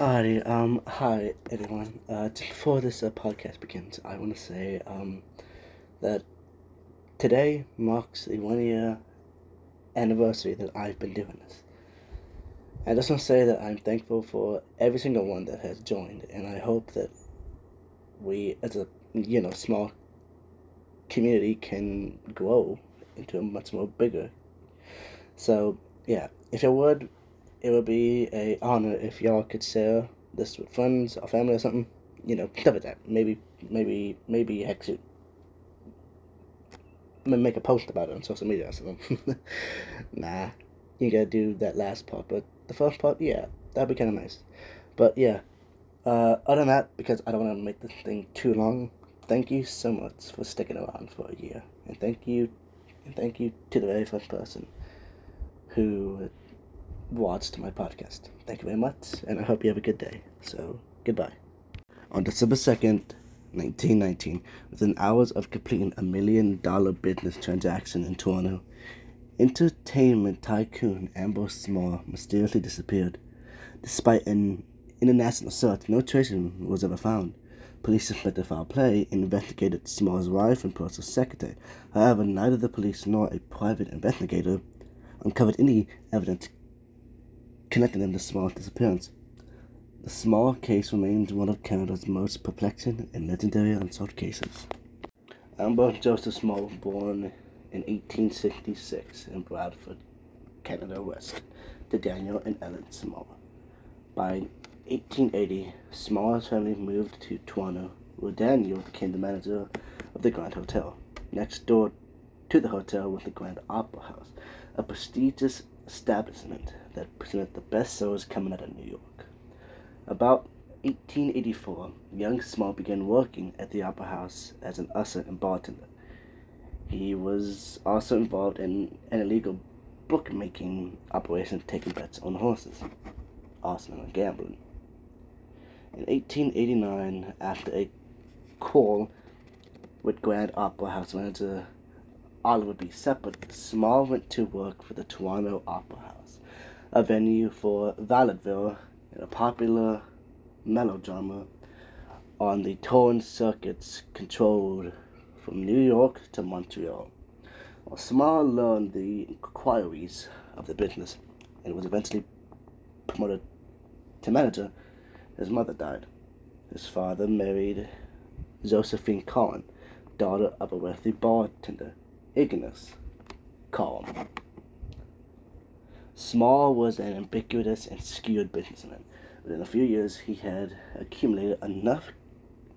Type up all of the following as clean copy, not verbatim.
Alrighty, hi everyone. Just before this podcast begins, I want to say that today marks the 1 year anniversary that I've been doing this. I just want to say that I'm thankful for every single one that has joined, and I hope that we, as a small community, can grow into a much more bigger. So yeah, if you would, it would be a honor if y'all could share this with friends or family or something, stuff like that. Maybe actually make a post about it on social media or something. Nah, you gotta do that last part, but the first part, yeah, that'd be kind of nice. But yeah, other than that, because I don't want to make this thing too long, thank you so much for sticking around for a year, and thank you to the very first person who watched my podcast. Thank you very much, and I hope you have a good day. So, goodbye. On December 2nd, 1919, within hours of completing a $1 million business transaction in Toronto, entertainment tycoon Ambrose Small mysteriously disappeared. Despite an international search, no trace was ever found. Police suspected foul play and investigated Small's wife and personal secretary. However, neither the police nor a private investigator uncovered any evidence connecting them to Small's disappearance. The Small case remains one of Canada's most perplexing and legendary unsolved cases. Ambrose Joseph Small was born in 1866 in Bradford, Canada West, to Daniel and Ellen Small. By 1880, Small's family moved to Toronto, where Daniel became the manager of the Grand Hotel. Next door to the hotel was the Grand Opera House, a prestigious establishment that presented the best shows coming out of New York. About 1884, young Small began working at the Opera House as an usher and bartender. He was also involved in an illegal bookmaking operation, taking bets on horses, arson, and gambling. In 1889, after a quarrel with Grand Opera House manager Oliver B. Separate, Small went to work for the Toronto Opera House, a venue for vaudeville and a popular melodrama on the touring circuits controlled from New York to Montreal. Well, Small learned the inquiries of the business and was eventually promoted to manager. His mother died. His father married Josephine Common, daughter of a wealthy bartender, Ignis Common. Small was an ambiguous and skewed businessman. Within a few years, he had accumulated enough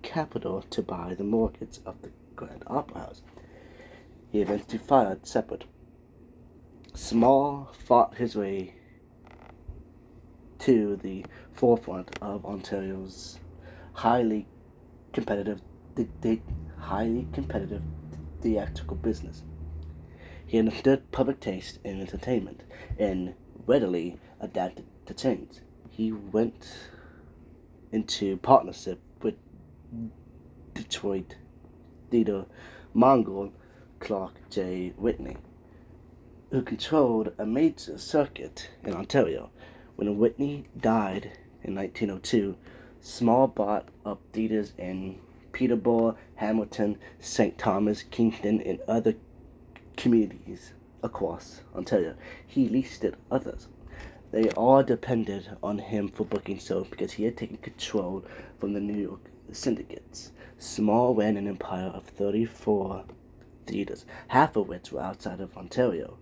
capital to buy the mortgage of the Grand Opera House. He eventually fired Separate. Small fought his way to the forefront of Ontario's highly competitive theatrical business. He understood public taste in entertainment and readily adapted to change. He went into partnership with Detroit theater mogul Clark J. Whitney, who controlled a major circuit in Ontario. When Whitney died in 1902, Small bought up theaters in Peterborough, Hamilton, St. Thomas, Kingston, and other communities across Ontario. He leased it others. They all depended on him for booking shows because he had taken control from the New York syndicates. Small ran an empire of 34 theaters, half of which were outside of Ontario.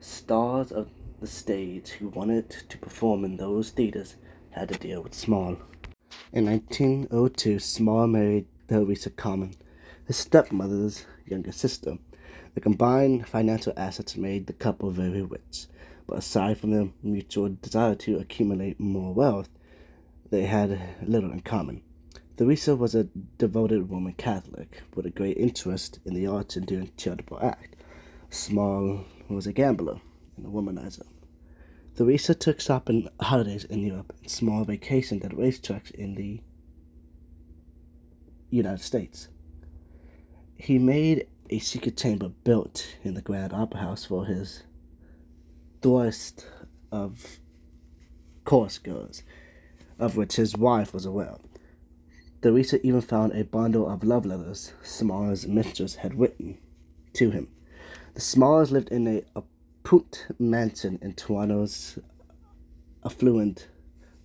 Stars of the stage who wanted to perform in those theaters had to deal with Small. In 1902, Small married Theresa Common, his stepmother's younger sister. The combined financial assets made the couple very rich, but aside from their mutual desire to accumulate more wealth, they had little in common. Theresa was a devoted Roman Catholic with a great interest in the arts and doing charitable acts. Small was a gambler and a womanizer. Theresa took shopping holidays in Europe and Small vacationed at racetracks in the United States. He made a secret chamber built in the Grand Opera House for his thrust of chorus girls, of which his wife was aware. Theresa even found a bundle of love letters Small's mistress had written to him. The Smalls lived in a Poot mansion in Toronto's affluent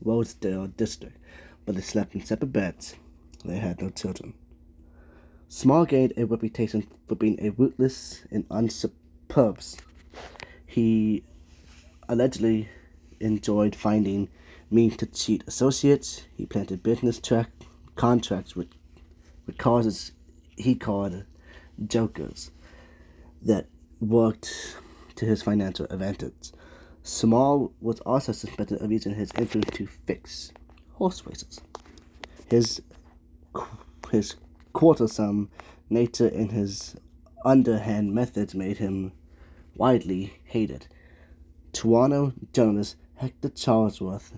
Rosedale district, but they slept in separate beds. They had no children. Small gained a reputation for being a ruthless and unscrupulous. He allegedly enjoyed finding means to cheat associates. He planted business contracts with causes he called jokers that worked to his financial advantage. Small was also suspected of using his influence to fix horse races. His quarrelsome nature and his underhand methods made him widely hated. Toronto journalist Hector Charlesworth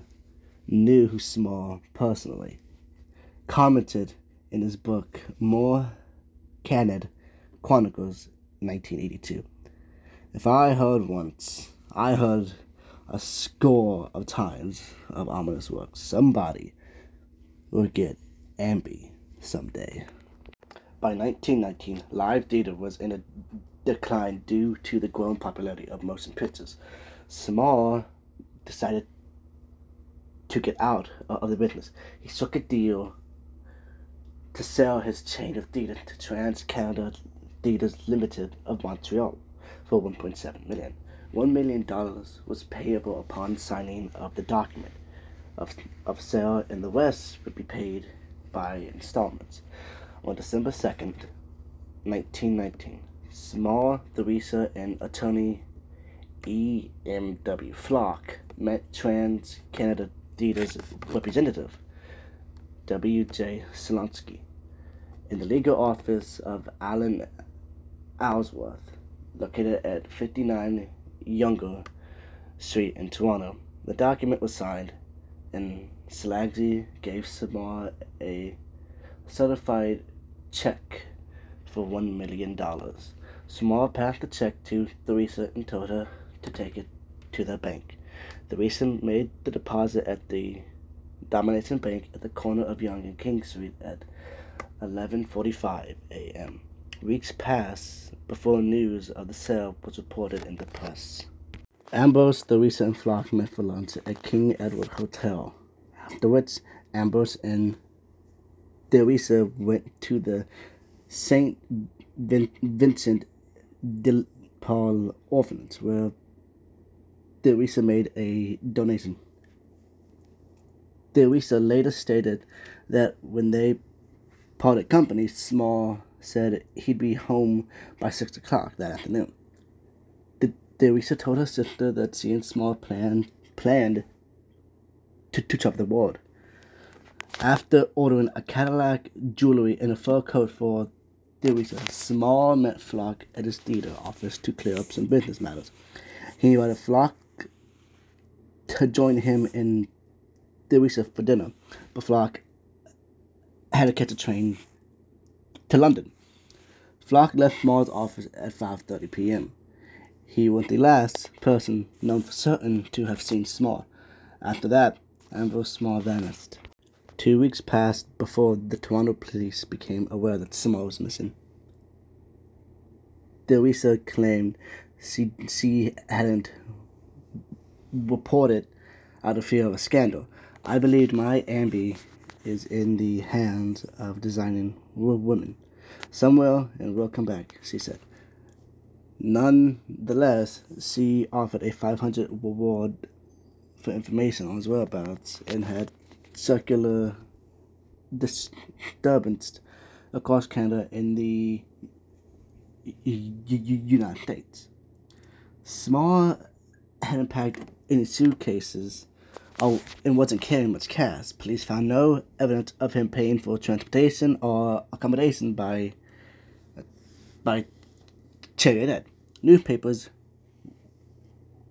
knew who Small personally, commented in his book More Canned Chronicles, 1982. If I heard once, I heard a score of times of ominous works. Somebody would get amby someday. By 1919, live theater was in a decline due to the growing popularity of motion pictures. Small decided to get out of the business. He struck a deal to sell his chain of theater to Trans Canada Theaters Limited of Montreal for $1.7 million. $1 million was payable upon signing of the document of sale, and the rest would be paid by installments. On December 2nd, 1919, Small, Theresa, and attorney E. M. W. Flock met Trans Canada Theaters representative W.J. Selonsky in the legal office of Allen Owlsworth, located at 59 Yonge Street in Toronto. The document was signed, and Selonsky gave Small a certified check for $1 million. Small passed the check to Theresa and told her to take it to the bank. Theresa made the deposit at the Domination Bank at the corner of Yonge and King Street at 11:45 a.m. Weeks passed before news of the sale was reported in the press. Ambrose, Theresa, and Flock met for lunch at King Edward Hotel. Afterwards, Ambrose and Theresa went to the St. Vincent de Paul Orphanage, where Theresa made a donation. Theresa later stated that when they parted company, Small said he'd be home by 6 o'clock that afternoon. Theresa told her sister that she and Small planned to chop the wood. After ordering a Cadillac, jewelry, and a fur coat for Theresa, Small met Flock at his theater office to clear up some business matters. He invited Flock to join him and Theresa for dinner, but Flock had to catch a train to London. Flock left Small's office at 5:30 p.m. He was the last person known for certain to have seen Small. After that, Ambrose Small vanished. 2 weeks passed before the Toronto police became aware that Small was missing. Theresa claimed she hadn't reported out of fear of a scandal. I believe my ambi is in the hands of designing women. Some will and will come back, she said. Nonetheless, she offered a $500 reward for information on his whereabouts and had circular disturbance across Canada and the United States. Small hadn't packed any suitcases and wasn't carrying much cash. Police found no evidence of him paying for transportation or accommodation by charionet. Newspapers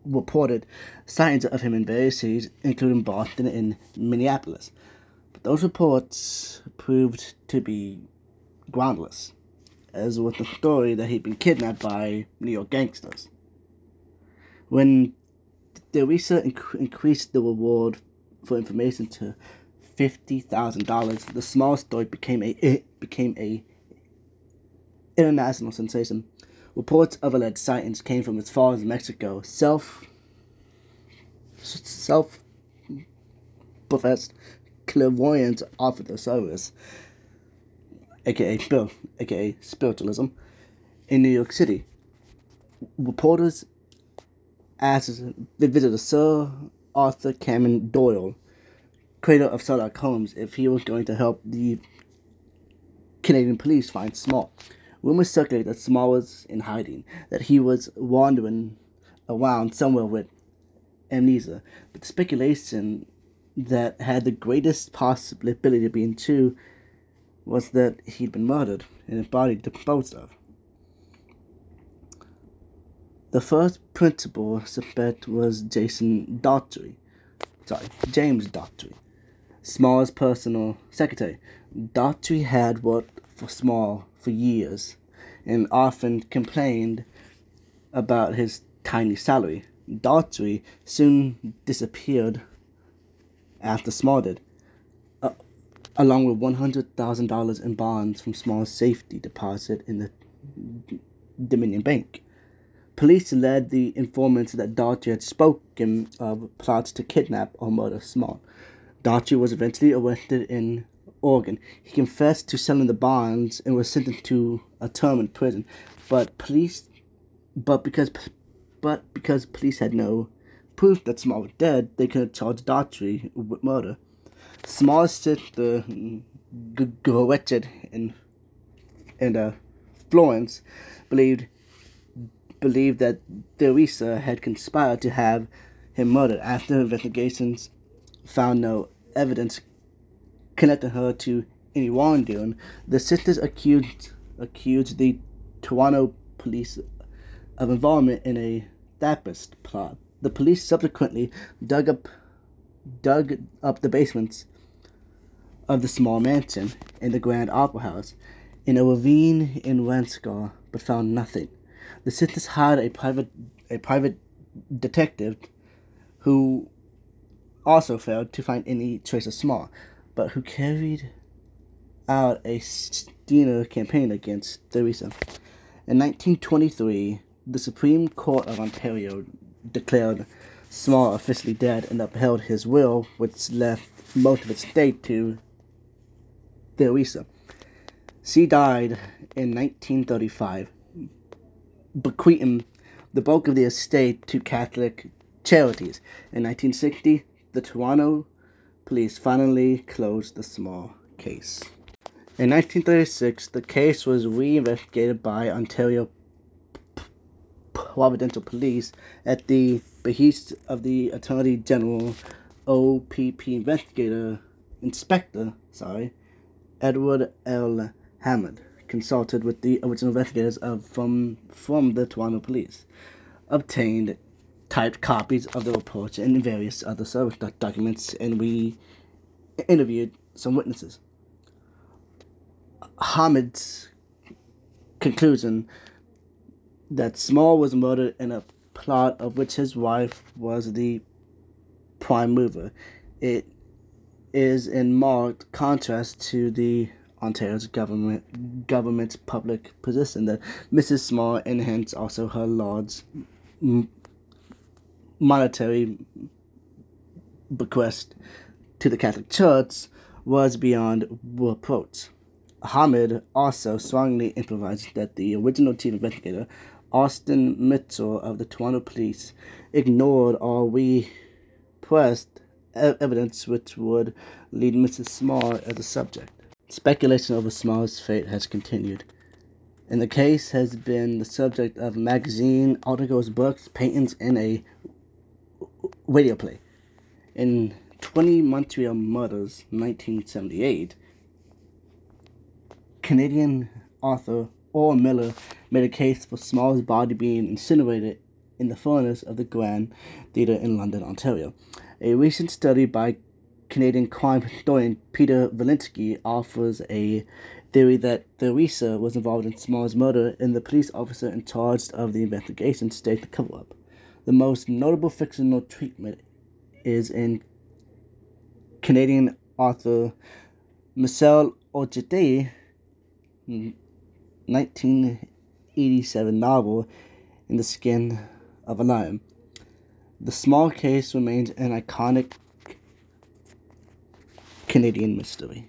reported sightings of him in various cities, including Boston and Minneapolis, but those reports proved to be groundless, as was the story that he'd been kidnapped by New York gangsters. When Theresa increased the reward for information to $50,000. The Small story became a international sensation. Reports of alleged sightings came from as far as Mexico. Self-professed clairvoyants offered their service, aka spiritualism, in New York City. Reporters asked the visitor Sir Arthur Cameron Doyle, creator of Sherlock Holmes, if he was going to help the Canadian police find Small. Rumors circulated that Small was in hiding, that he was wandering around somewhere with amnesia, but the speculation that had the greatest possibility of being true was that he'd been murdered and his body disposed of. The first principal suspect was James Daughtry, Small's personal secretary. Daughtry had worked for Small for years and often complained about his tiny salary. Daughtry soon disappeared after Small did, along with $100,000 in bonds from Small's safety deposit in the Dominion Bank. Police led the informants that Daughtry had spoken of plots to kidnap or murder Small. Daughtry was eventually arrested in Oregon. He confessed to selling the bonds and was sentenced to a term in prison, but because police had no proof that Small was dead, they couldn't charge Daughtry with murder. Small's sister, Gretchen, in Florence, believed that Theresa had conspired to have him murdered. After investigations found no evidence connecting her to any wrongdoing, the sisters accused the Toronto police of involvement in a Trappist plot. The police subsequently dug up the basements of the Small mansion and the Grand Opera House in a ravine in Renska, but found nothing. The sisters hired a private detective who also failed to find any trace of Small, but who carried out a Steiner campaign against Theresa. In 1923, the Supreme Court of Ontario declared Small officially dead and upheld his will, which left most of its estate to Theresa. She died in 1935, bequeathing the bulk of the estate to Catholic charities. In 1960, the Toronto police finally closed the Small case. In 1936, the case was reinvestigated by Ontario Providential Police at the behest of the Attorney General OPP Inspector Edward L. Hammond, consulted with the original investigators from the Toronto Police, obtained typed copies of the reports and various other service documents, and we interviewed some witnesses. Hammond's conclusion that Small was murdered in a plot of which his wife was the prime mover. It is in marked contrast to the Ontario's government's public position that Mrs. Small, and hence also her large monetary bequest to the Catholic Church, was beyond reproach. Hammond also strongly implied that the original chief investigator, Austin Mitchell of the Toronto Police, ignored or repressed evidence which would lead Mrs. Small as a subject. Speculation over Small's fate has continued, and the case has been the subject of magazine articles, books, paintings, and a radio play. In 20 Montreal Murders, 1978, Canadian author Orr Miller made a case for Small's body being incinerated in the furnace of the Grand Theatre in London, Ontario. A recent study by Canadian crime historian Peter Valensky offers a theory that Theresa was involved in Small's murder, and the police officer in charge of the investigation staged the cover-up. The most notable fictional treatment is in Canadian author Marcel Ochete's 1987 novel, In the Skin of a Lion. The Small Case remains an iconic Canadian mystery.